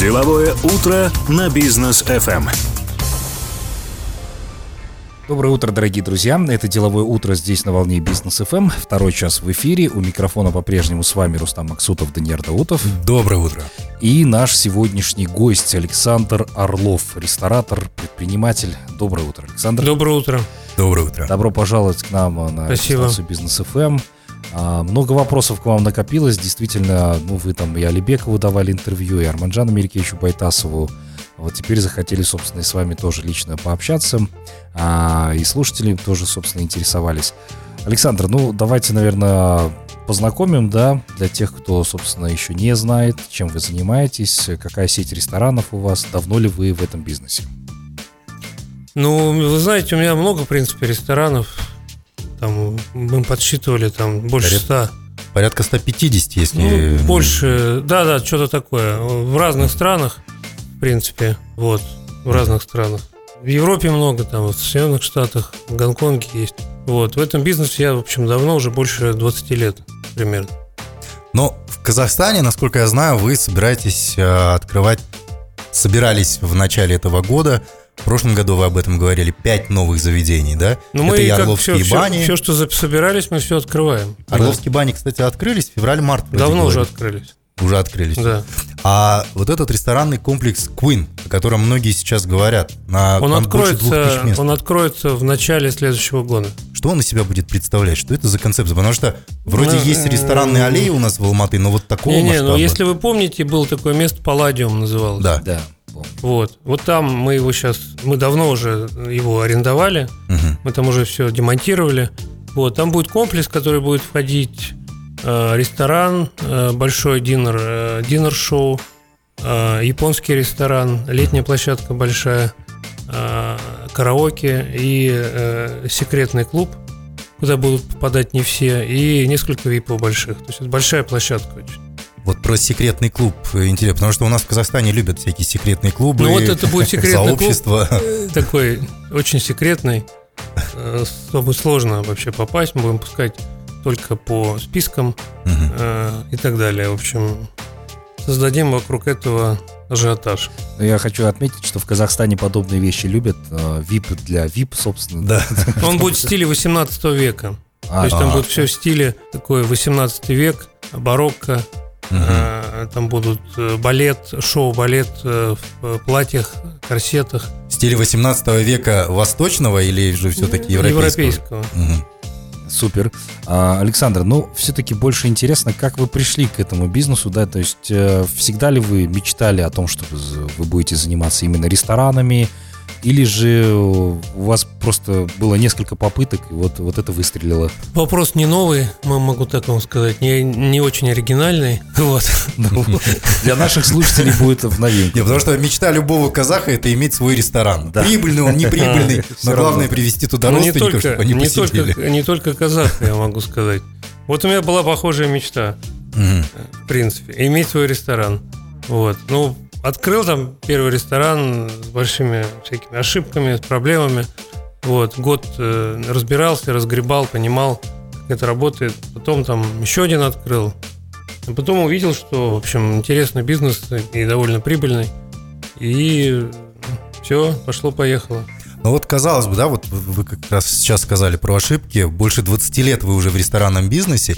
Деловое утро на Business FM. Доброе утро, дорогие друзья. Это «Деловое утро» здесь на волне Business FM. Второй час в эфире. У микрофона по-прежнему с вами Рустам Максутов, Данияр Даутов. Доброе утро. И наш сегодняшний гость Александр Орлов, ресторатор, предприниматель. Доброе утро, Александр. Доброе утро. Доброе утро. Добро пожаловать к нам на станцию Business FM. Много вопросов к вам накопилось. Действительно, вы там и Алибекову давали интервью, и Арманжану Мирикеевичу Байтасову. Вот теперь захотели, собственно, и с вами тоже лично пообщаться. И слушатели тоже, собственно, интересовались. Александр, давайте, наверное, познакомим, для тех, кто, собственно, еще не знает, чем вы занимаетесь, какая сеть ресторанов у вас, давно ли вы в этом бизнесе? Вы знаете, у меня много, в принципе, ресторанов. Мы подсчитывали больше 100. Порядка 150, если... больше, да, что-то такое. В разных странах. В принципе, в разных странах. В Европе много, в Соединенных Штатах, в Гонконге есть. В этом бизнесе я, в общем, давно, уже больше 20 лет примерно. Но в Казахстане, насколько я знаю, вы собирались в начале этого года, в прошлом году вы об этом говорили, 5 новых заведений, да? Это и Орловские бани. Все, что собирались, мы все открываем. Орловские бани, кстати, открылись в феврале-март. Давно уже открылись. Уже открылись. Да. А этот ресторанный комплекс Куин, о котором многие сейчас говорят, он откроется, больше 2000 мест. Он откроется в начале следующего года. Что он из себя будет представлять? Что это за концепция? Потому что вроде есть ресторанные аллеи у нас в Алматы, но такого масштаба. Если вы помните, было такое место, Палладиум называлось. Да. Там мы его мы давно уже его арендовали, мы там уже все демонтировали. Там будет комплекс, который будет входить... ресторан, большой динер-шоу, японский ресторан, летняя площадка большая, караоке и секретный клуб, куда будут попадать не все, и несколько випов больших. То есть это большая площадка очень. Про секретный клуб интересно, потому что у нас в Казахстане любят всякие секретные клубы. Это будет секретный клуб, такой очень секретный, чтобы сложно вообще попасть, мы будем пускать только по спискам и так далее. В общем, создадим вокруг этого ажиотаж. Я хочу отметить, что в Казахстане подобные вещи любят. VIP для VIP, собственно. Да. Он будет в стиле 18 века. То есть там будет все в стиле такой 18 век, барокко. Там будут балет, шоу-балет в платьях, корсетах. В стиле 18 века восточного или же все-таки европейского? Супер. Александр, все-таки больше интересно, как вы пришли к этому бизнесу, то есть всегда ли вы мечтали о том, что вы будете заниматься именно ресторанами, или же у вас просто было несколько попыток, и вот это выстрелило? Вопрос не новый, могу так вам сказать, не очень оригинальный. Для наших слушателей будет в новинку. Потому что мечта любого казаха – это иметь свой ресторан. Прибыльный он, неприбыльный, но главное – привести туда родственников, чтобы они посетили. Не только казах, я могу сказать. У меня была похожая мечта, в принципе, иметь свой ресторан. Открыл первый ресторан с большими всякими ошибками, с проблемами. Год разбирался, разгребал, понимал, как это работает. Потом еще один открыл. А потом увидел, что, в общем, интересный бизнес и довольно прибыльный. И все, пошло-поехало. Казалось бы, вы как раз сейчас сказали про ошибки. Больше 20 лет вы уже в ресторанном бизнесе.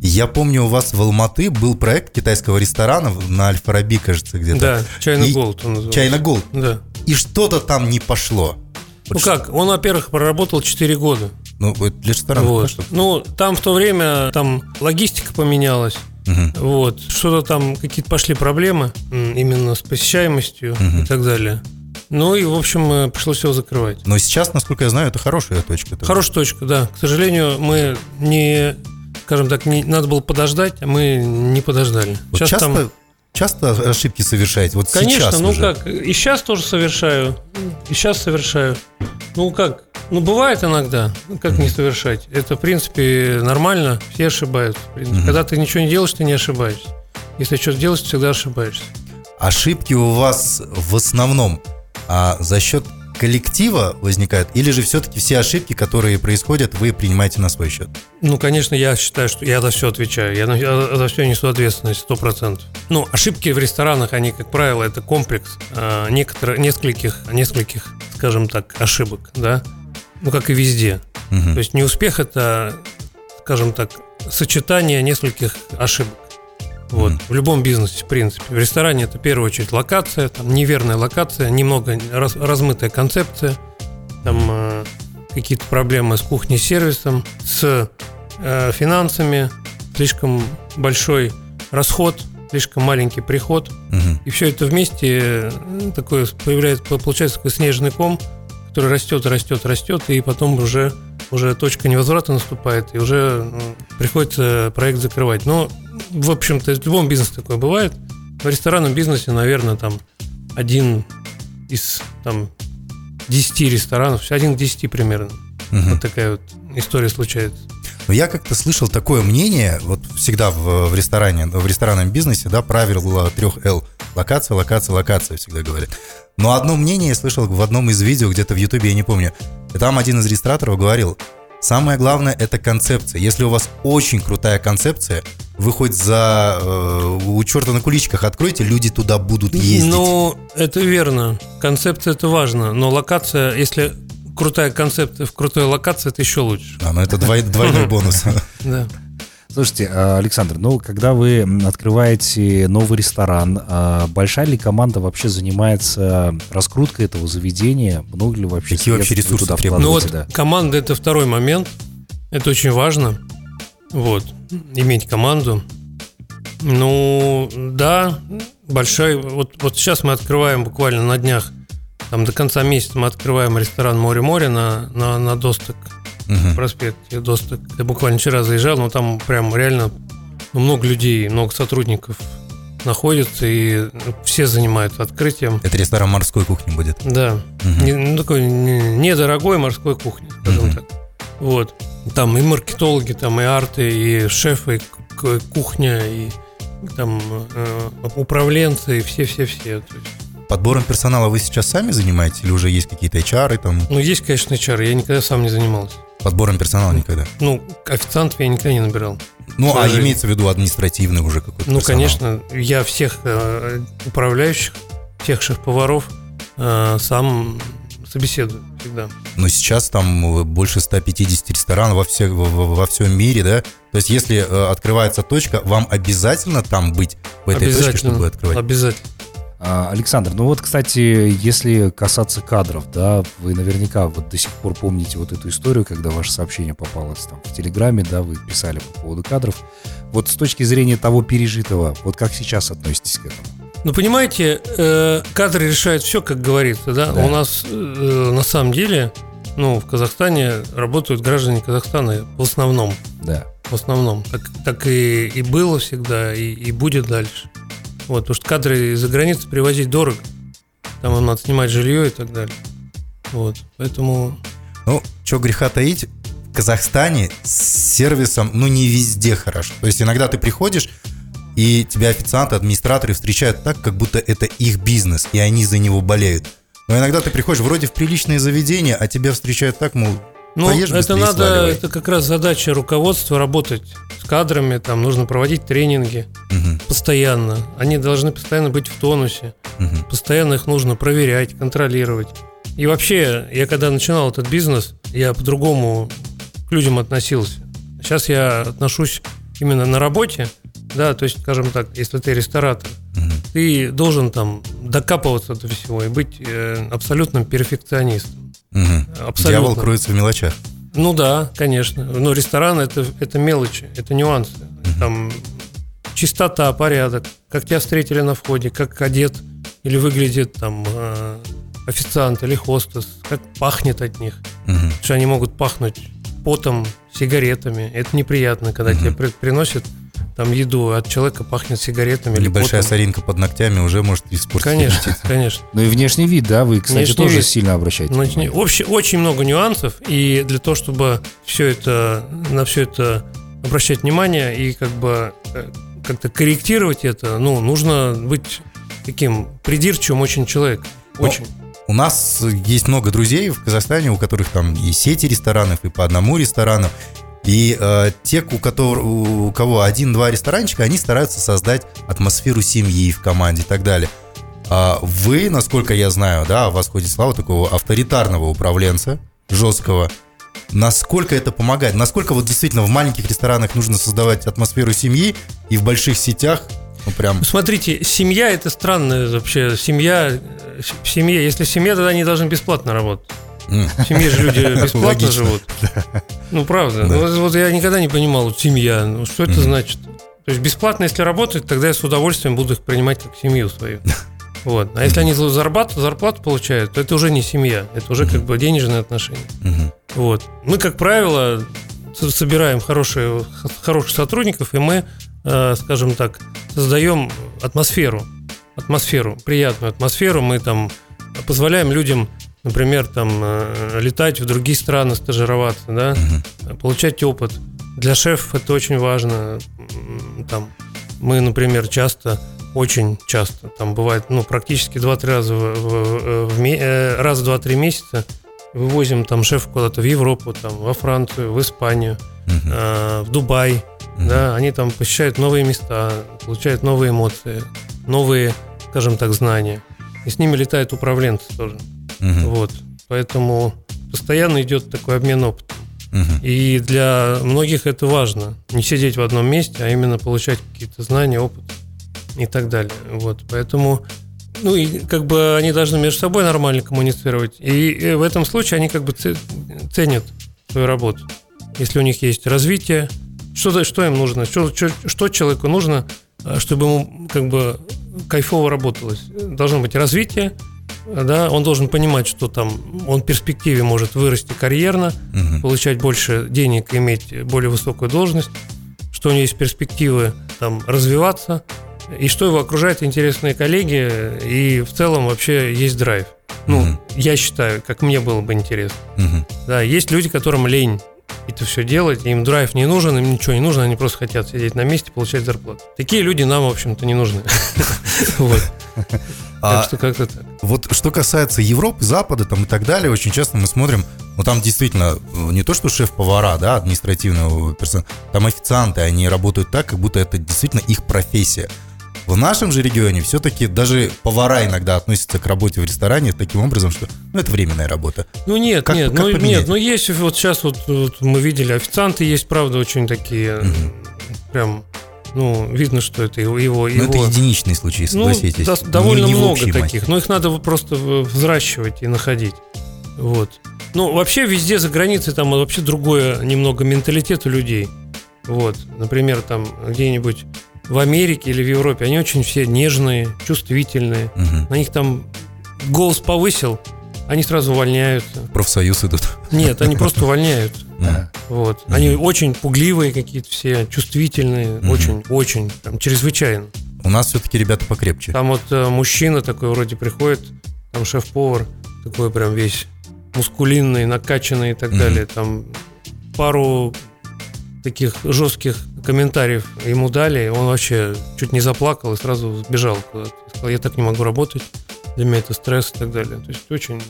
Я помню, у вас в Алматы был проект китайского ресторана на Аль-Фараби, кажется, где-то. Да, Чайный Голд он назывался. Чайный Голд. Да. И что-то там не пошло. Он, во-первых, проработал 4 года. Ресторан. Там в то время логистика поменялась. Что-то там какие-то пошли проблемы именно с посещаемостью и так далее. В общем, пришлось его закрывать. Но сейчас, насколько я знаю, это хорошая точка. Хорошая точка, да. К сожалению, мы надо было подождать, а мы не подождали. Часто ошибки совершаете? Конечно, сейчас уже. И сейчас тоже совершаю, и сейчас совершаю. Бывает иногда, не совершать. Это, в принципе, нормально, все ошибаются. Когда ты ничего не делаешь, ты не ошибаешься. Если что-то делаешь, ты всегда ошибаешься. Ошибки у вас в основном за счет коллектива возникают, или же все-таки все ошибки, которые происходят, вы принимаете на свой счет? Ну, конечно, я считаю, что я за все отвечаю, я за все несу ответственность 100%. Ну, ошибки в ресторанах, они, как правило, это комплекс нескольких, скажем так, ошибок, да, ну, как и везде. Угу. То есть неуспех – это, скажем так, сочетание нескольких ошибок. Вот. В любом бизнесе, в принципе. В ресторане это в первую очередь локация, там, неверная локация, немного размытая концепция, там, какие-то проблемы с кухней, сервисом, с финансами, слишком большой расход, слишком маленький приход. Угу. И все это вместе такое получается такой снежный ком, который растет, и потом уже точка невозврата наступает, и уже приходится проект закрывать. Но, в общем-то, в любом бизнесе такое бывает. В ресторанном бизнесе, наверное, там один из там 10 ресторанов, один к 10 примерно. Угу. Вот такая вот история случается. Но я как-то слышал такое мнение, вот всегда в ресторане, в ресторанном бизнесе, да, правило 3Л. Локация, всегда говорят. Но одно мнение я слышал в одном из видео, где-то в Ютубе, я не помню. И там один из рестораторов говорил: самое главное – это концепция. Если у вас очень крутая концепция, вы хоть у черта на куличках откройте, люди туда будут ездить. Ну, это верно. Концепция – это важно. Но локация, если крутая концепция в крутой локации, это еще лучше. Да, но это двойной бонус. Да. Слушайте, Александр, ну, когда вы открываете новый ресторан, большая ли команда вообще занимается раскруткой этого заведения? Много ли вообще? Какие вообще ресурсы туда вкладываете? Ну, вот да. Команда – это второй момент. Это очень важно. Вот. Иметь команду. Ну, да, большой. Вот сейчас мы открываем буквально на днях, там до конца месяца мы открываем ресторан «Море-море» на Досток. Uh-huh. Проспект Досток. Я буквально вчера заезжал, но там прям реально много людей, много сотрудников находится, и все занимаются открытием. Это ресторан морской кухни будет? Да. Uh-huh. Такой недорогой морской кухни, скажем uh-huh. так. Вот. Там и маркетологи, там и арты, и шефы, и кухня, и там управленцы, и все-все-все. Подбором персонала вы сейчас сами занимаетесь, или уже есть какие-то HR? Там? Ну, есть, конечно, HR, я никогда сам не занимался. Подбором персонала никогда? Ну, официантов я никогда не набирал. Ну, а имеется в виду административный уже какой-то персонал? Ну, конечно, я всех управляющих, всех шеф-поваров сам собеседую всегда. Но сейчас там больше 150 ресторанов во всем мире, да? То есть, если открывается точка, вам обязательно там быть, в этой точке, чтобы открывать? Обязательно. Александр, ну вот, кстати, если касаться кадров, да, вы наверняка вот до сих пор помните вот эту историю, когда ваше сообщение попало там в Телеграме, да, вы писали по поводу кадров. Вот с точки зрения того пережитого, вот как сейчас относитесь к этому? Ну, понимаете, кадры решают все, как говорится, да? Да. У нас на самом деле, ну, в Казахстане работают граждане Казахстана в основном. Да. В основном. Так и было всегда, и будет дальше. Вот, потому что кадры из-за границы привозить дорого. Там им надо снимать жилье и так далее. Вот, поэтому... Ну, что греха таить, в Казахстане с сервисом, ну, не везде хорошо. То есть иногда ты приходишь, и тебя официанты, администраторы встречают так, как будто это их бизнес, и они за него болеют. Но иногда ты приходишь вроде в приличное заведение, а тебя встречают так, мол, ну, поешь быстрее, сваливай. Это как раз задача руководства — работать с кадрами, там нужно проводить тренинги. Угу. Постоянно. Они должны постоянно быть в тонусе. Угу. Постоянно их нужно проверять, контролировать. И вообще, я когда начинал этот бизнес, я по-другому к людям относился. Сейчас я отношусь именно на работе, да, то есть, скажем так, если ты ресторатор, угу. ты должен там докапываться до всего и быть абсолютным перфекционистом. Угу. Абсолютно. Дьявол кроется в мелочах. Ну да, конечно. Но ресторан — это мелочи, это нюансы. Угу. Там чистота, порядок, как тебя встретили на входе, как одет или выглядит там официант или хостес, как пахнет от них. Угу. Потому что они могут пахнуть потом, сигаретами. Это неприятно, когда угу. тебе приносят там еду, от человека пахнет сигаретами. Или большая потом. Соринка под ногтями уже может испортить. Конечно, конечно. Ну и внешний вид, да, вы, кстати, внешний тоже вид. Сильно обращаете внимание. Очень много нюансов, и для того, чтобы на все это обращать внимание и как бы как-то корректировать это, ну, нужно быть таким придирчивым очень человеком. Очень. У нас есть много друзей в Казахстане, у которых там и сети ресторанов, и по одному ресторану. И те, у кого один-два ресторанчика, они стараются создать атмосферу семьи в команде и так далее. А вы, насколько я знаю, да, у вас ходит слава такого авторитарного управленца, жесткого. Насколько это помогает? Насколько вот действительно в маленьких ресторанах нужно создавать атмосферу семьи и в больших сетях? Ну, прям... Смотрите, семья — это странно вообще. Семья, если семья, тогда они должны бесплатно работать. В семье же люди бесплатно живут. Ну, правда. Вот я никогда не понимал, семья, что это значит? То есть бесплатно, если работают, тогда я с удовольствием буду их принимать как семью свою. Вот. А если они зарплату получают, то это уже не семья, это уже как бы денежные отношения. Вот. Мы, как правило, собираем хороших сотрудников, и мы, скажем так, создаем атмосферу, приятную атмосферу. Мы там позволяем людям, например, там, летать в другие страны, стажироваться, да? Получать опыт. Для шефов это очень важно. Там, мы, например, очень часто, там бывает, практически 2-3 раза раз в 2-3 месяца вывозим там шефа куда-то в Европу, там, во Францию, в Испанию, в Дубай. Да, они там посещают новые места, получают новые эмоции, новые, скажем так, знания. И с ними летают управленцы тоже. Вот. Поэтому постоянно идет такой обмен опытом. И для многих это важно. Не сидеть в одном месте, а именно получать какие-то знания, опыт и так далее. Вот. Поэтому и как бы они должны между собой нормально коммуницировать. И в этом случае они как бы ценят свою работу. Если у них есть развитие, что им нужно, что человеку нужно, чтобы ему как бы кайфово работалось. Должно быть развитие, да, он должен понимать, что там он в перспективе может вырасти карьерно, получать больше денег, иметь более высокую должность, что у него есть перспективы там развиваться, и что его окружают интересные коллеги, и в целом вообще есть драйв. Я считаю, как мне было бы интересно. Да, есть люди, которым лень это все делать, им драйв не нужен, им ничего не нужно, они просто хотят сидеть на месте, получать зарплату. Такие люди нам, в общем-то, не нужны. Так что как-то так. Вот что касается Европы, Запада и так далее, очень часто мы смотрим, там действительно не то, что шеф-повара, да, административного персонала, там официанты, они работают так, как будто это действительно их профессия. В нашем же регионе все-таки даже повара иногда относятся к работе в ресторане таким образом, что это временная работа. Есть вот сейчас вот мы видели, официанты есть, правда, очень такие, прям, видно, что это его... это единичные случаи, согласитесь. Довольно много таких, но их надо просто взращивать и находить, вот. Вообще везде за границей там вообще другое немного менталитет у людей, вот, например, там где-нибудь... В Америке или в Европе они очень все нежные, чувствительные. На них там голос повысил, они сразу увольняются. Профсоюз идут. Нет, они просто увольняют. Вот. Они очень пугливые какие-то все, чувствительные, очень-очень, чрезвычайно. У нас все-таки ребята покрепче. Там вот мужчина такой вроде приходит, там шеф-повар такой прям весь мускулинный, накачанный и так далее. Там пару таких жестких комментариев ему дали, он вообще чуть не заплакал и сразу сбежал куда-то. Сказал, я так не могу работать, для меня это стресс и так далее. То есть очень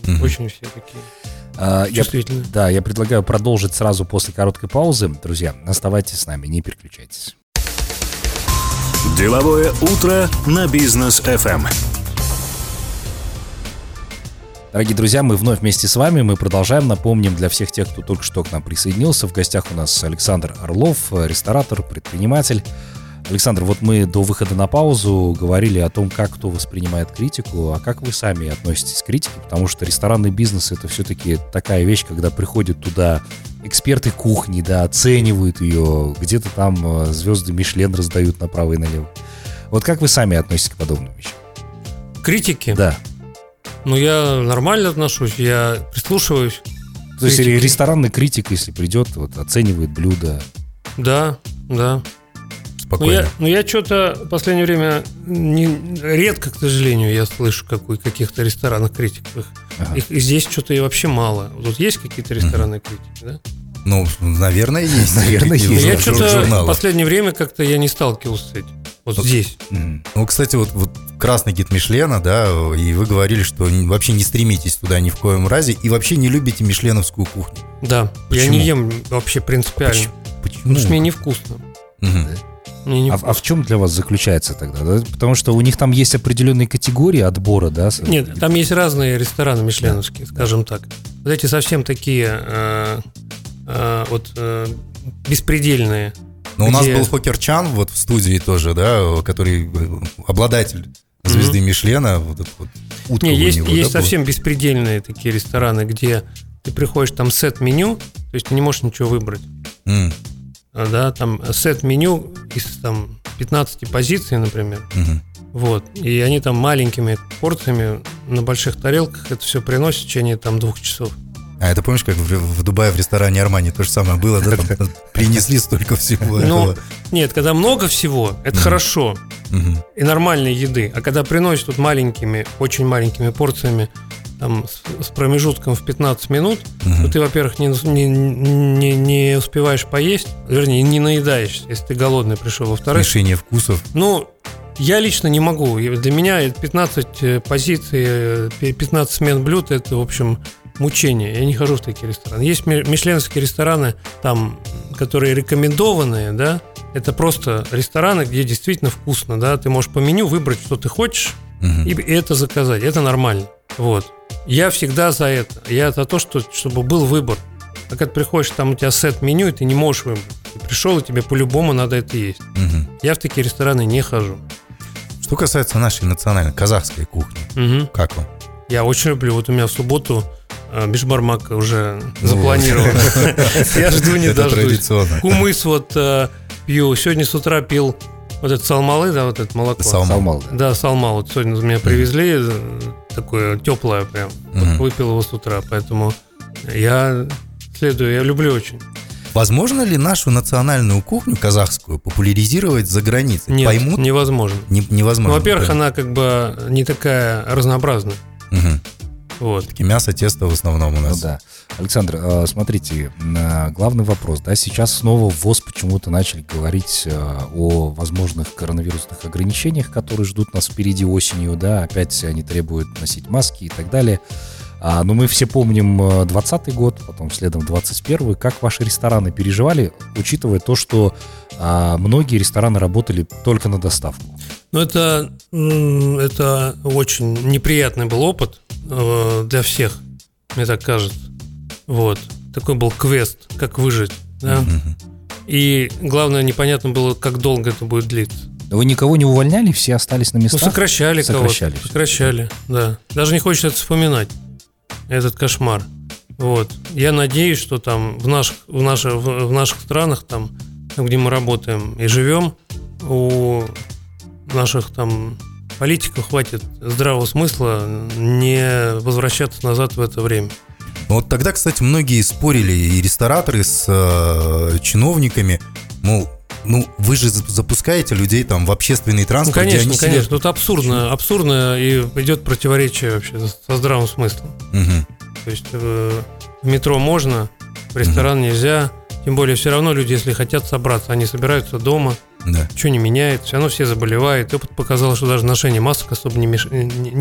все такие чувствительные. Я предлагаю продолжить сразу после короткой паузы. Друзья, оставайтесь с нами, не переключайтесь. Деловое утро на Business FM. Дорогие друзья, мы вновь вместе с вами, мы продолжаем. Напомним для всех тех, кто только что к нам присоединился, в гостях у нас Александр Орлов, ресторатор, предприниматель. Александр, вот мы до выхода на паузу говорили о том, как кто воспринимает критику, а как вы сами относитесь к критике, потому что ресторанный бизнес — это все-таки такая вещь, когда приходят туда эксперты кухни, да, оценивают ее, где-то там звезды Мишлен раздают направо и налево. Вот как вы сами относитесь к подобным вещам? Критики? Да. Я нормально отношусь, я прислушиваюсь. То есть ресторанный критик, если придет, оценивает блюдо. Да. Спокойно. Я что-то в последнее время редко, к сожалению, я слышу каких-то ресторанных критиков. Ага. Их здесь что-то и вообще мало. Вот есть какие-то ресторанные критики, да? Наверное, есть. Я что-то в последнее время как-то я не сталкивался с этим. Вот здесь. Ну, кстати, вот красный гид Мишлена, да, и вы говорили, что вообще не стремитесь туда ни в коем разе и вообще не любите мишленовскую кухню. Да, почему? Я не ем вообще принципиально. Почему? Потому что мне невкусно. А в чем для вас заключается тогда? Да? Потому что у них там есть определенные категории отбора, да? Нет, там есть разные рестораны мишленовские, скажем так. Вот эти совсем такие беспредельные. Но у нас был Хокер Чан вот в студии тоже, да, который обладатель звезды Мишлена. Вот, не, есть, него, есть да, совсем беспредельные такие рестораны, где ты приходишь, там сет-меню, то есть ты не можешь ничего выбрать. Да, там сет-меню из там 15 позиций, например. Вот. И они там маленькими порциями на больших тарелках это все приносят в течение там 2 часов. А это помнишь, как в Дубае в ресторане Армани то же самое было, да? Там принесли столько всего этого. Нет, когда много всего, это хорошо. И нормальной еды. А когда приносят тут маленькими, очень маленькими порциями, там, с промежутком в 15 минут, то ты, во-первых, не успеваешь поесть, вернее, не наедаешься, если ты голодный пришел. Во-вторых, смешение вкусов. Ну, я лично не могу. Для меня 15 позиций, 15 смен блюд, это, в общем, мучение. Я не хожу в такие рестораны. Есть мишленовские рестораны, там, которые рекомендованные, да, это просто рестораны, где действительно вкусно, да, ты можешь по меню выбрать, что ты хочешь, и это заказать. Это нормально. Вот. Я всегда за это. Я за то, чтобы был выбор. А когда приходишь, там у тебя сет-меню, и ты не можешь выбрать. Ты пришел, и тебе по-любому надо это есть. Я в такие рестораны не хожу. Что касается нашей национальной казахской кухни, как вам? Я очень люблю. Вот у меня в субботу бешбармак уже запланирован. Я жду, не дождусь. Кумыс вот пью. Сегодня с утра пил вот это салмалы, да, вот это молоко. Салмал. Да, салмал. Вот сегодня меня привезли, такое теплое прям. Выпил его с утра, поэтому я следую, я люблю очень. Возможно ли нашу национальную кухню казахскую популяризировать за границей? Нет, поймут? Невозможно. Невозможно. Ну, во-первых, она как бы не такая разнообразная. Вот. Такие мясо, тесто в основном у нас. Ну, да. Александр, смотрите, главный вопрос, да, сейчас снова ВОЗ почему-то начали говорить о возможных коронавирусных ограничениях, которые ждут нас впереди осенью, да, опять они требуют носить маски и так далее. Но мы все помним 20 год, потом следом 21-й. Как ваши рестораны переживали, учитывая то, что многие рестораны работали только на доставку? Ну, это очень неприятный был опыт для всех, мне так кажется. Вот. Такой был квест, как выжить. Да? И главное, непонятно было, как долго это будет длиться. Вы никого не увольняли, все остались на местах? Ну, сокращали кого-то. Сокращали, да. Даже не хочется это вспоминать. Этот кошмар. Вот. Я надеюсь, что там в наших странах, там, где мы работаем и живем, у наших там политиков хватит здравого смысла не возвращаться назад в это время. Вот тогда, кстати, многие спорили, и рестораторы с чиновниками, мол, ну, вы же запускаете людей там в общественный транспорт. Ну, конечно, конечно. Тут абсурдно и идет противоречие вообще со здравым смыслом. То есть в метро можно, в ресторан нельзя. Тем более все равно люди, если хотят собраться, они собираются дома. Да. Ничего не меняет, все равно все заболевают. Опыт показал, что даже ношение масок особо не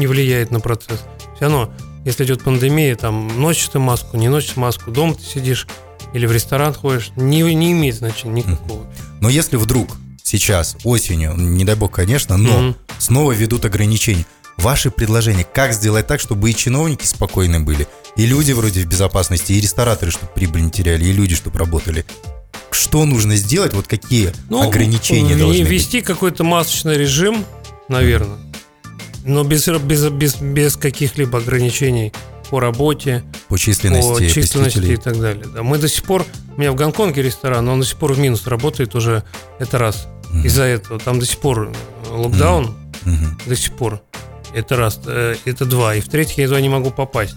влияет на процесс. Все равно, если идет пандемия, там носишь ты маску, не носишь маску, дома ты сидишь или в ресторан ходишь, не имеет значения никакого. Но если вдруг сейчас, осенью, не дай бог, конечно, но снова ведут ограничения, ваши предложения, как сделать так, чтобы и чиновники спокойны были, и люди вроде в безопасности, и рестораторы, чтобы прибыль не теряли, и люди, чтобы работали. Что нужно сделать, вот какие ограничения должны быть? Ввести какой-то масочный режим, наверное, но без каких-либо ограничений по работе, по численности и так далее. Да. Мы до сих пор, у меня в Гонконге ресторан, но он до сих пор в минус работает уже, это раз. Из-за этого там до сих пор локдаун, до сих пор, это раз, это два. И в-третьих, я туда не могу попасть.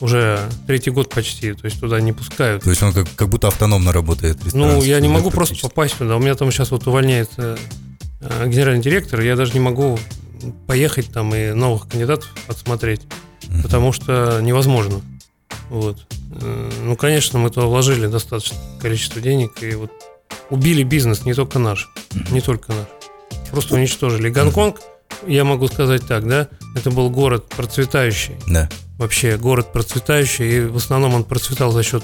Уже 3-й год почти, то есть туда не пускают. То есть он как будто автономно работает. Ну, я не могу просто попасть туда. У меня там сейчас вот увольняется генеральный директор, я даже не могу поехать там и новых кандидатов отсмотреть, потому что невозможно. Вот. Ну, конечно, мы туда вложили достаточное количество денег и вот убили бизнес, не только наш. просто уничтожили. Гонконг, я могу сказать так, да, это был город процветающий. Да. Вообще город процветающий, и в основном он процветал за счет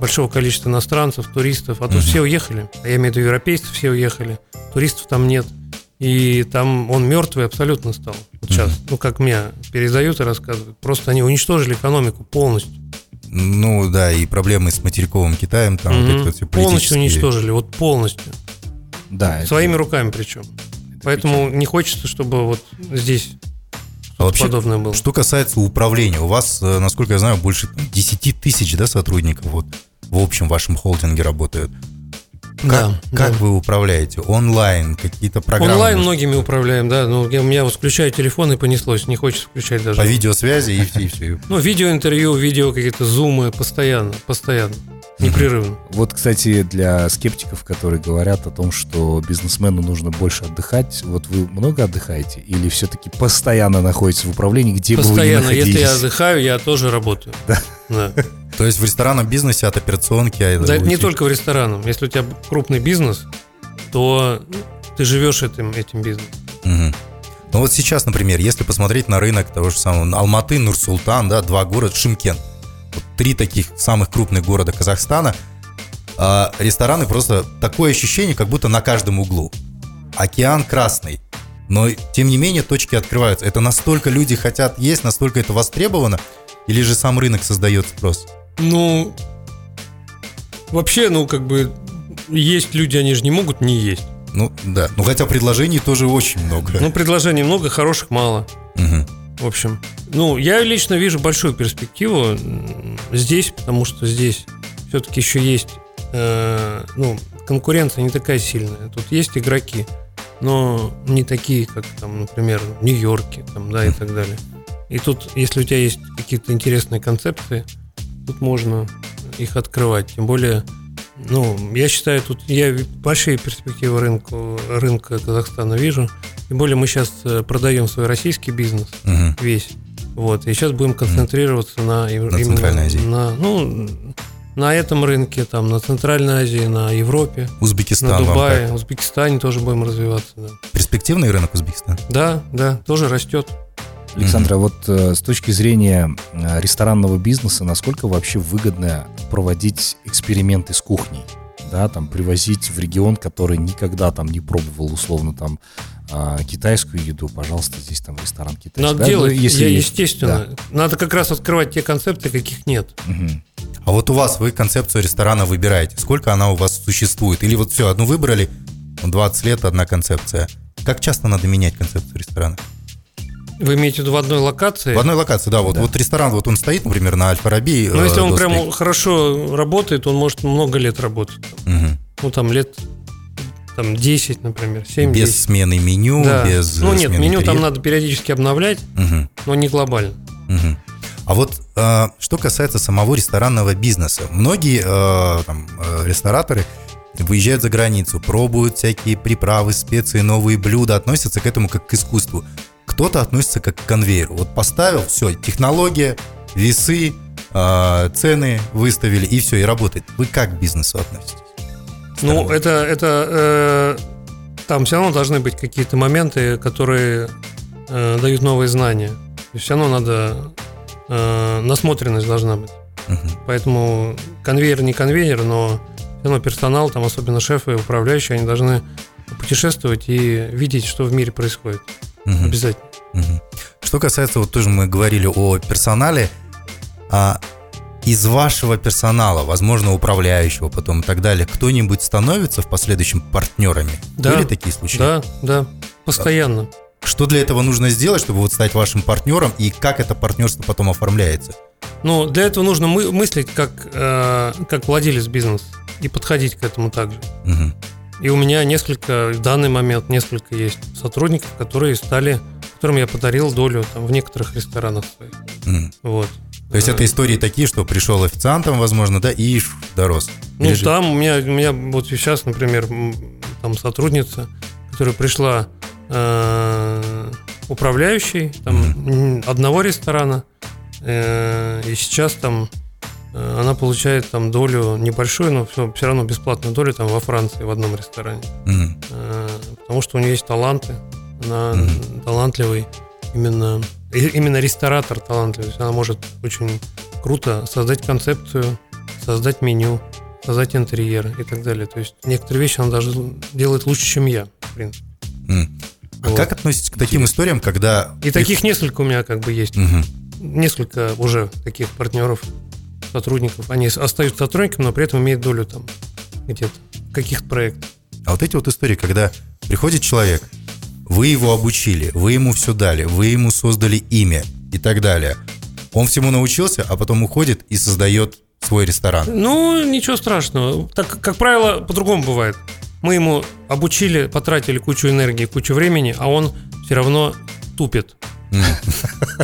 большого количества иностранцев, туристов. А тут все уехали, а я имею в виду европейцев, все уехали, туристов там нет. И там он мертвый абсолютно стал. Вот сейчас, ну, как меня передают и рассказывают, просто они уничтожили экономику полностью. Ну, да, и проблемы с материковым Китаем, там вот это все политические... Полностью уничтожили, вот полностью. Да. Своими руками причем. Поэтому не хочется, чтобы вот здесь... А вообще, подобное было. Что касается управления, у вас, насколько я знаю, больше 10 тысяч, да, сотрудников вот, в общем вашем холдинге работают. Как вы управляете? Онлайн, какие-то программы? Онлайн многими управляем, да. Но у меня вот включаю телефон и понеслось. Не хочется включать даже. По видеосвязи и все. Ну, видеоинтервью, видео какие-то зумы постоянно. Непрерывно. Вот, кстати, для скептиков, которые говорят о том, что бизнесмену нужно больше отдыхать, вот вы много отдыхаете или все-таки постоянно находитесь в управлении, где бы вы ни находились? Постоянно. Если я отдыхаю, я тоже работаю. Да. То есть в ресторанном бизнесе от операционки... Да, не только в ресторанном. Если у тебя крупный бизнес, то ты живешь этим бизнесом. Ну вот сейчас, например, если посмотреть на рынок того же самого Алматы, Нур-Султан, да, два города, Шымкент. Вот три таких самых крупных города Казахстана, рестораны просто такое ощущение, как будто на каждом углу. Океан красный, но тем не менее точки открываются. Это настолько люди хотят есть, настолько это востребовано, или же сам рынок создает спрос? Ну, вообще, ну, как бы, есть люди, они же не могут не есть. Ну, да, ну, хотя предложений тоже очень много. Ну, предложений много, хороших мало. В общем, ну, я лично вижу большую перспективу здесь, потому что здесь все-таки еще есть, ну, конкуренция не такая сильная. Тут есть игроки, но не такие, как, там, например, в Нью-Йорке, там, да, и так далее. И тут, если у тебя есть какие-то интересные концепции, тут можно их открывать. Тем более, ну, я считаю, тут я большие перспективы рынка Казахстана вижу. Тем более мы сейчас продаем свой российский бизнес весь, вот, и сейчас будем концентрироваться на Центральной Азии, на этом рынке, там, на Центральной Азии, на Европе, Узбекистан, на Дубае, в Узбекистане тоже будем развиваться. Да. Перспективный рынок Узбекистана? Да, да, тоже растет. Александр, вот с точки зрения ресторанного бизнеса, насколько вообще выгодно проводить эксперименты с кухней? Да, там, привозить в регион, который никогда там не пробовал, условно, там, китайскую еду, пожалуйста, здесь там ресторан китайский. Надо, да, делать, ну, если естественно. Да. Надо как раз открывать те концепты, каких нет. А вот у вас, вы концепцию ресторана выбираете. Сколько она у вас существует? Или вот все, одну выбрали, 20 лет, одна концепция. Как часто надо менять концепцию ресторана? Вы имеете в виду в одной локации? В одной локации, да. Вот, да. Вот ресторан, вот он стоит, например, на Аль-Фараби. Ну, если он прям хорошо работает, он может много лет работать. Ну, там лет там, 10, например, 7-10. Без смены меню, да. Без Ну, нет, меню интерьер. Там надо периодически обновлять, но не глобально. А вот что касается самого ресторанного бизнеса. Многие там, рестораторы выезжают за границу, пробуют всякие приправы, специи, новые блюда, относятся к этому как к искусству. Кто-то относится как к конвейеру. Вот поставил, все, технология, весы, цены выставили, и все, и работает. Вы как к бизнесу относитесь? Ну, это там все равно должны быть какие-то моменты, которые дают новые знания. И все равно надо... насмотренность должна быть. Поэтому конвейер не конвейер, но все равно персонал, там, особенно шефы, управляющие, они должны путешествовать и видеть, что в мире происходит. Обязательно. Что касается, вот тоже мы говорили о персонале, из вашего персонала, возможно, управляющего потом и так далее, кто-нибудь становится в последующем партнерами? Да. Были такие случаи? Да, да, постоянно. Что для этого нужно сделать, чтобы вот стать вашим партнером, и как это партнерство потом оформляется? Ну, для этого нужно мыслить как владелец бизнеса и подходить к этому также. И у меня в данный момент несколько есть сотрудников, которым я подарил долю там, в некоторых ресторанах своих. Вот. То есть это истории такие, что пришел официантом, возможно, да, и дорос. Ну, лежит. Там у меня вот сейчас, например, там сотрудница, которая пришла управляющей там, одного ресторана, и сейчас там она получает там долю небольшую, но все равно бесплатную долю там во Франции в одном ресторане. потому что у нее есть таланты. Она талантливый, именно ресторатор талантливый. Она может очень круто создать концепцию, создать меню, создать интерьер и так далее. То есть некоторые вещи она даже делает лучше, чем я, в принципе. А вот. Как относитесь к таким историям, когда... И таких несколько у меня как бы есть. Несколько уже таких партнеров, сотрудников. Они остаются сотрудниками, но при этом имеют долю там где-то, в каких-то проектах. А вот эти вот истории, когда приходит человек, вы его обучили, вы ему все дали, вы ему создали имя и так далее. Он всему научился, а потом уходит и создает свой ресторан. Ну, ничего страшного. Так, как правило, по-другому бывает. Мы ему обучили, потратили кучу энергии, кучу времени, а он все равно тупит.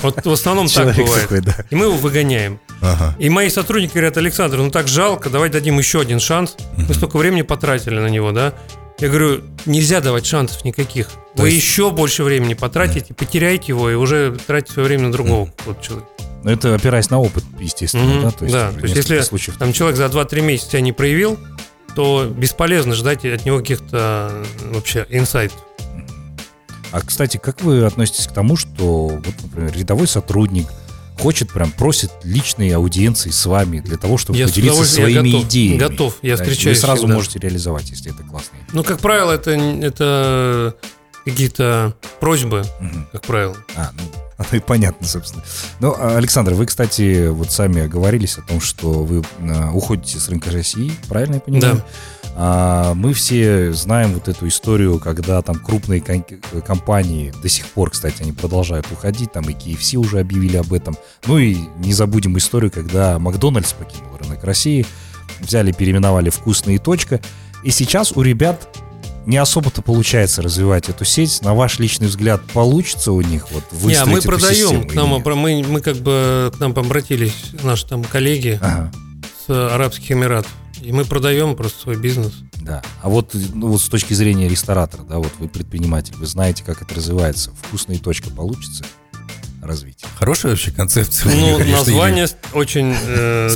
Вот в основном так бывает. И мы его выгоняем. И мои сотрудники говорят: Александр, ну так жалко, давай дадим еще один шанс. Мы столько времени потратили на него, да? Я говорю, нельзя давать шансов никаких. Вы еще больше времени потратите, потеряете его и уже тратите свое время на другого человека. Но это опираясь на опыт, естественно. Да, то есть если там человек за 2-3 месяца себя не проявил, то бесполезно ждать от него каких-то вообще инсайтов. А, кстати, как вы относитесь к тому, что, вот, например, рядовой сотрудник хочет, прям просит личной аудиенции с вами для того, чтобы поделиться своими идеями? Готов, я встречаюсь. Вы сразу можете реализовать, если это классно. Ну, как правило, это какие-то просьбы, как правило. Оно и понятно, собственно. Ну, Александр, вы, кстати, вот сами оговорились о том, что вы уходите с рынка России, правильно я понимаю? Да. Мы все знаем вот эту историю, когда там крупные компании до сих пор, кстати, они продолжают уходить, там и KFC уже объявили об этом. Ну и не забудем историю, когда Макдональдс покинул рынок России, взяли, переименовали «Вкусные. Точка». И сейчас у ребят не особо-то получается развивать эту сеть. На ваш личный взгляд, получится у них вот выстроить эту систему? Мы продаем, мы как бы к нам обратились наши там коллеги с Арабских Эмиратов. И мы продаем просто свой бизнес. Да. А вот, вот с точки зрения ресторатора, да, вот вы предприниматель, вы знаете, как это развивается. «Вкусная точка» получится развить? Хорошая вообще концепция. Ну, название очень,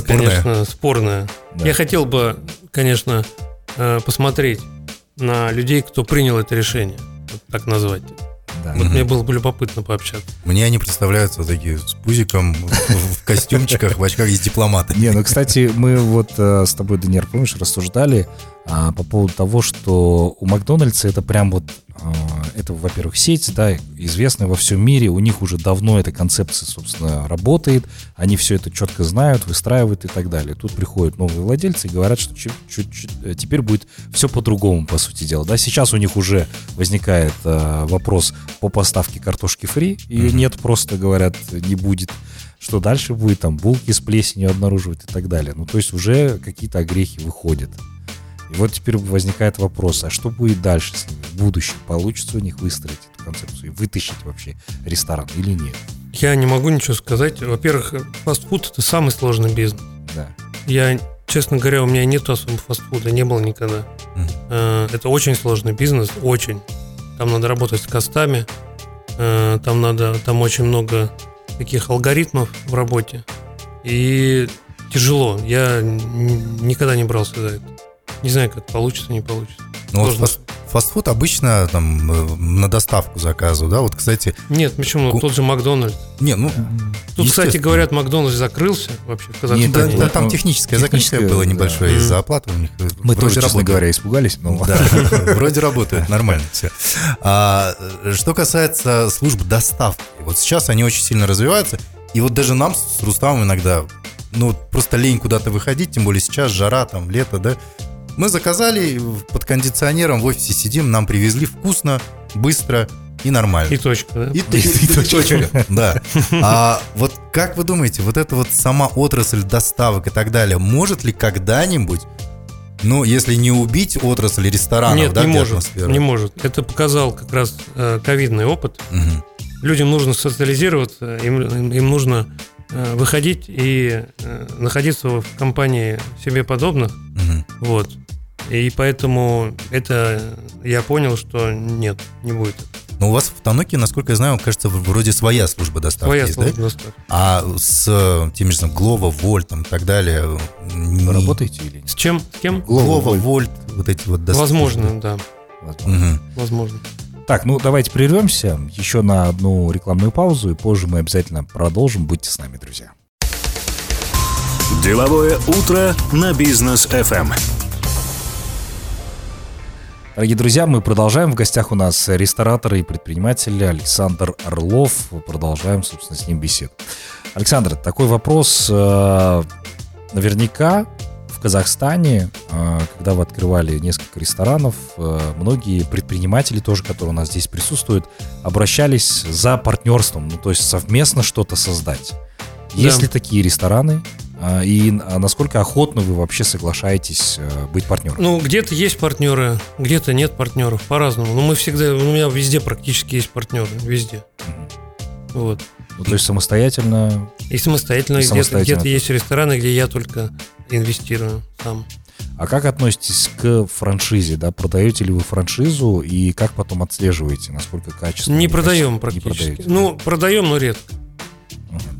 конечно, спорное. Да. Я хотел бы, конечно, посмотреть на людей, кто принял это решение, вот так назвать. Да. Вот мне было бы любопытно пообщаться. Мне они представляются вот такие с пузиком, в костюмчиках, в очках, есть дипломаты. Не, ну, кстати, мы вот с тобой, Данияр, помнишь, рассуждали по поводу того, что у Макдональдса это прям вот, это, во-первых, сеть, да, известная во всем мире, у них уже давно эта концепция, собственно, работает, они все это четко знают, выстраивают и так далее. Тут приходят новые владельцы и говорят, что теперь будет все по-другому, по сути дела, да, сейчас у них уже возникает вопрос по поставке картошки фри, ее нет, просто говорят, не будет. Что дальше будет, там, булки с плесенью обнаруживать и так далее. Ну, то есть уже какие-то огрехи выходят. И вот теперь возникает вопрос, а что будет дальше с ними? В будущем получится у них выстроить эту концепцию и вытащить вообще ресторан или нет? Я не могу ничего сказать. Во-первых, фастфуд – это самый сложный бизнес. Да. Я, честно говоря, у меня нет особо фастфуда, не было никогда. Это очень сложный бизнес, очень. Там надо работать с костами, там очень много таких алгоритмов в работе. И тяжело. Я никогда не брался за это. Не знаю, как получится, не получится. Ну, вот фастфуд обычно там на доставку заказывают, да? Вот, кстати... Нет, почему? Тот же Макдональдс. Не, ну... Тут, кстати, говорят, Макдональдс закрылся вообще в Казахстане. Нет, да, там техническое было небольшое, да, из-за оплаты у них. Мы тоже, честно говоря, испугались, но... Да, вроде работает нормально все. Что касается служб доставки, вот сейчас они очень сильно развиваются, и вот даже нам с Рустамом иногда, ну, просто лень куда-то выходить, тем более сейчас жара, там, лето, да? Мы заказали под кондиционером, в офисе сидим, нам привезли вкусно, быстро и нормально. И точка, да? И точка, да. А вот как вы думаете, вот эта вот сама отрасль доставок и так далее, может ли когда-нибудь, ну, если не убить отрасль ресторанов? Нет, да, не может. Это показал как раз ковидный опыт. Людям нужно социализироваться, им нужно выходить и находиться в компании себе подобных. Вот. И поэтому это я понял, что нет, не будет. Но у вас в Таноке, насколько я знаю, кажется, вроде своя служба доставки. Своя есть, служба, да? Доставки. А с теми же там Glovo, Wolt и так далее. Вы работаете или? С кем? Glovo, Wolt, вот эти вот доставки. Возможно, да. Возможно. Так, ну давайте прервемся еще на одну рекламную паузу, и позже мы обязательно продолжим. Будьте с нами, друзья. Деловое утро на Business FM. Дорогие друзья, мы продолжаем. В гостях у нас ресторатор и предприниматель Александр Орлов. Продолжаем, собственно, с ним беседу. Александр, такой вопрос. Наверняка в Казахстане, когда вы открывали несколько ресторанов, многие предприниматели тоже, которые у нас здесь присутствуют, обращались за партнерством, ну, то есть совместно что-то создать. Есть ли такие рестораны? И насколько охотно вы вообще соглашаетесь быть партнером? Ну, где-то есть партнеры, где-то нет партнеров, по-разному. Но мы всегда, у меня везде практически есть партнеры, везде. Вот. Ну, то есть самостоятельно? И самостоятельно, и где-то есть рестораны, где я только инвестирую сам. А как относитесь к франшизе? Да? Продаете ли вы франшизу и как потом отслеживаете, насколько качественно? Не продаем практически. Не продаете, ну, да? Продаем, но редко.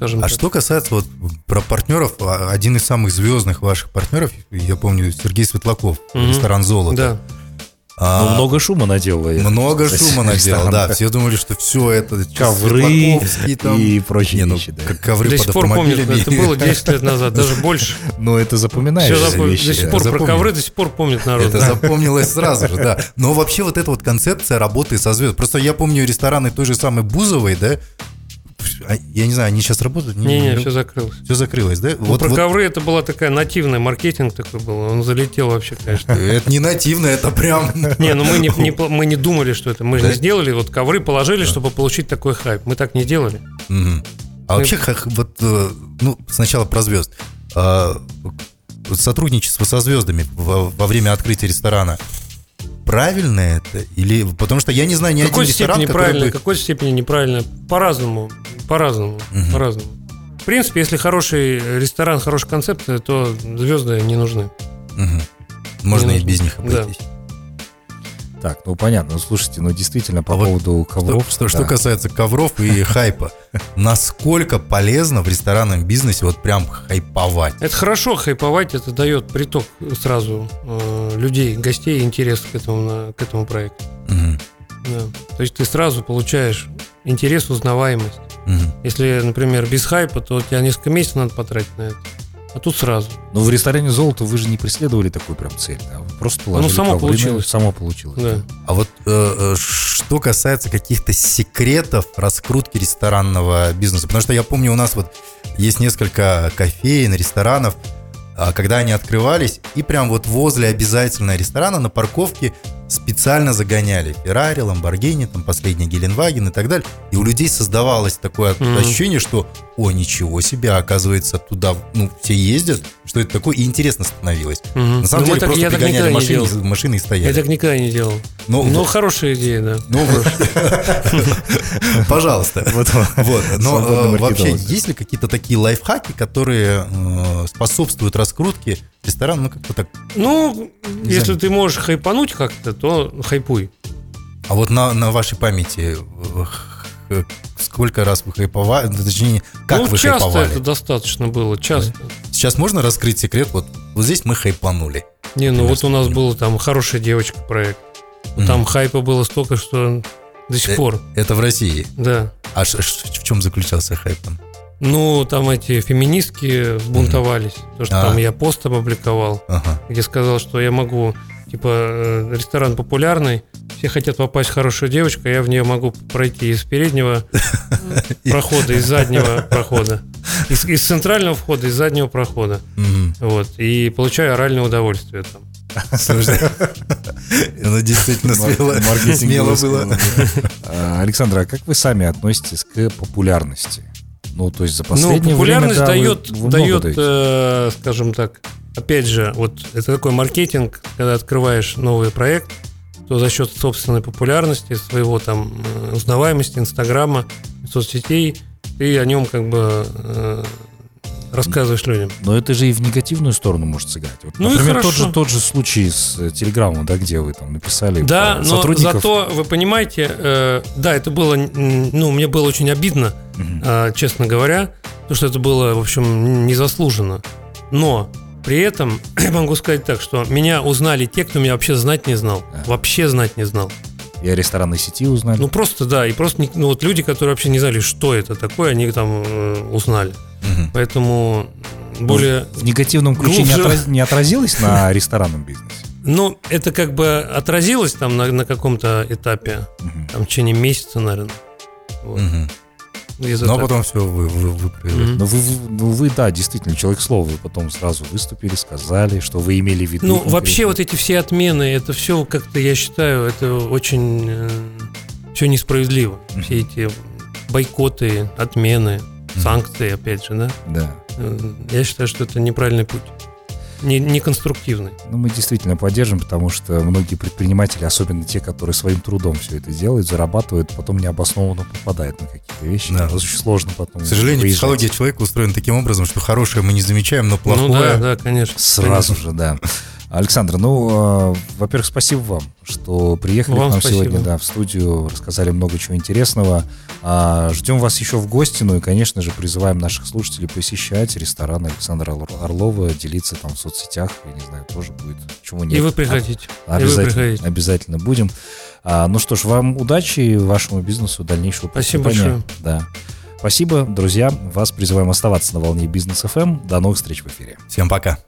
А что касается вот про партнеров, один из самых звездных ваших партнеров, я помню, Сергей Светлаков, ресторан «Золото». Да. Но много шума наделал. Много шума наделал, да. Все думали, что все это ковры там, и прочие вещи. Да. Ковры до сих пор помню, это было 10 лет назад, даже больше. Но это запоминающиеся вещи. До сих пор про ковры до сих пор помнит народ. Это запомнилось сразу же, да. Но вообще вот эта вот концепция работы со звездой. Просто я помню рестораны той же самой Бузовой, да, я не знаю, они сейчас работают? Не, все закрылось. Все закрылось, да? Ну, вот, про ковры это была такая нативная, маркетинг такой был. Он залетел вообще, конечно. Это не нативно, это прям... Не, ну мы не думали, что это. Мы же не сделали, вот ковры положили, чтобы получить такой хайп. Мы так не делали. А вообще, вот, ну, сначала про звезд. Сотрудничество со звездами во время открытия ресторана. Правильно это? Или... Потому что я не знаю ни один ресторан, который... В какой степени неправильно? По-разному. По-разному. В принципе, если хороший ресторан, хороший концепт, то звезды не нужны. Можно и без них обойтись. Да. Так, ну понятно. Слушайте, ну действительно, по поводу ковров... Что касается ковров и хайпа. Насколько полезно в ресторанном бизнесе вот прям хайповать? Это хорошо хайповать, это дает приток сразу людей, гостей, интерес к этому проекту. Да. То есть ты сразу получаешь интерес, узнаваемость. Если, например, без хайпа, то у тебя несколько месяцев надо потратить на это. А тут сразу. Но в ресторане «Золото» вы же не преследовали такую прям цель, да? Вы просто положили. Ну, само получилось. Само получилось. Да. А вот что касается каких-то секретов раскрутки ресторанного бизнеса, потому что я помню, у нас вот есть несколько кофеен, ресторанов, когда они открывались, и прям вот возле обязательно ресторана на парковке специально загоняли Феррари, Ламборгини, там последний Геленваген и так далее. И у людей создавалось такое ощущение, что о, ничего себе, оказывается, туда все ездят, что это такое, и интересно становилось. На самом деле просто пригоняли машины и стояли. Я так никогда не делал. Но хорошая идея, да. Пожалуйста. Но вообще, есть ли какие-то такие лайфхаки, которые способствуют раскрутке ресторана? Ну, как-то так. Ну, если ты можешь хайпануть как-то, то хайпуй. А вот на вашей памяти сколько раз вы хайповали? Точнее, как вы хайповали? Ну, часто это достаточно было, часто. Сейчас можно раскрыть секрет? Вот здесь мы хайпанули. Не, ну вот у нас был там «Хорошая девочка» проект. Там хайпа было столько, что до сих пор. Это в России? Да. А в чем заключался хайп там? Ну, там эти феминистки бунтовались. Потому что там я пост опубликовал, где сказал, что я могу... Типа, ресторан популярный, все хотят попасть в «Хорошую девочку», я в нее могу пройти из переднего прохода, из заднего прохода, из центрального входа, из заднего прохода. Вот. И получаю оральное удовольствие там. Слушай, оно действительно смело было. Александр, а как вы сами относитесь к популярности? Ну, то есть за последнее время... Ну, популярность дает, скажем так, опять же, вот это такой маркетинг, когда открываешь новый проект, то за счет собственной популярности, своего там узнаваемости, Инстаграма, соцсетей, ты о нем как бы рассказываешь людям. Но это же и в негативную сторону может сыграть. Вот, ну, например, и тот же случай с Телеграмом, да, где вы там написали сотрудников. Да, но зато, вы понимаете, да, это было, ну, мне было очень обидно, честно говоря, потому что это было, в общем, незаслуженно. Но При этом я могу сказать так, что меня узнали те, кто меня вообще знать не знал. Вообще знать не знал. И о ресторанной сети узнали. Ну просто, да, и просто ну, вот люди, которые вообще не знали, что это такое, они там узнали. Угу. Поэтому более... В негативном ключе не отразилось на ресторанном бизнесе? Ну, это как бы отразилось там на каком-то этапе, там в течение месяца, наверное. Вот. Но потом все выправили. Но вы, да, действительно, человек слова. Вы потом сразу выступили, сказали, что вы имели в виду. Ну, вообще вот эти все отмены, это все как-то, я считаю, это очень все несправедливо. Все эти бойкоты, отмены, санкции, опять же, да? Да. Я считаю, что это неправильный путь. Неконструктивный. Ну, мы действительно поддержим, потому что многие предприниматели, особенно те, которые своим трудом все это делают, зарабатывают, потом необоснованно попадают на какие-то вещи. Да. Очень сложно потом. К сожалению, выезжать. Психология человека устроена таким образом, что хорошее мы не замечаем, но плохое. Ну да, конечно. Сразу же, да. Александр, ну, во-первых, спасибо вам, что приехали вам к нам сегодня в студию, рассказали много чего интересного. Ждем вас еще в гости, ну и, конечно же, призываем наших слушателей посещать ресторан Александра Орлова, делиться там в соцсетях, я не знаю, тоже будет чего-нибудь. И вы приходите. Обязательно, обязательно будем. Ну что ж, вам удачи и вашему бизнесу дальнейшего процветания. Спасибо большое. Да. Спасибо, друзья. Вас призываем оставаться на волне Business FM. До новых встреч в эфире. Всем пока.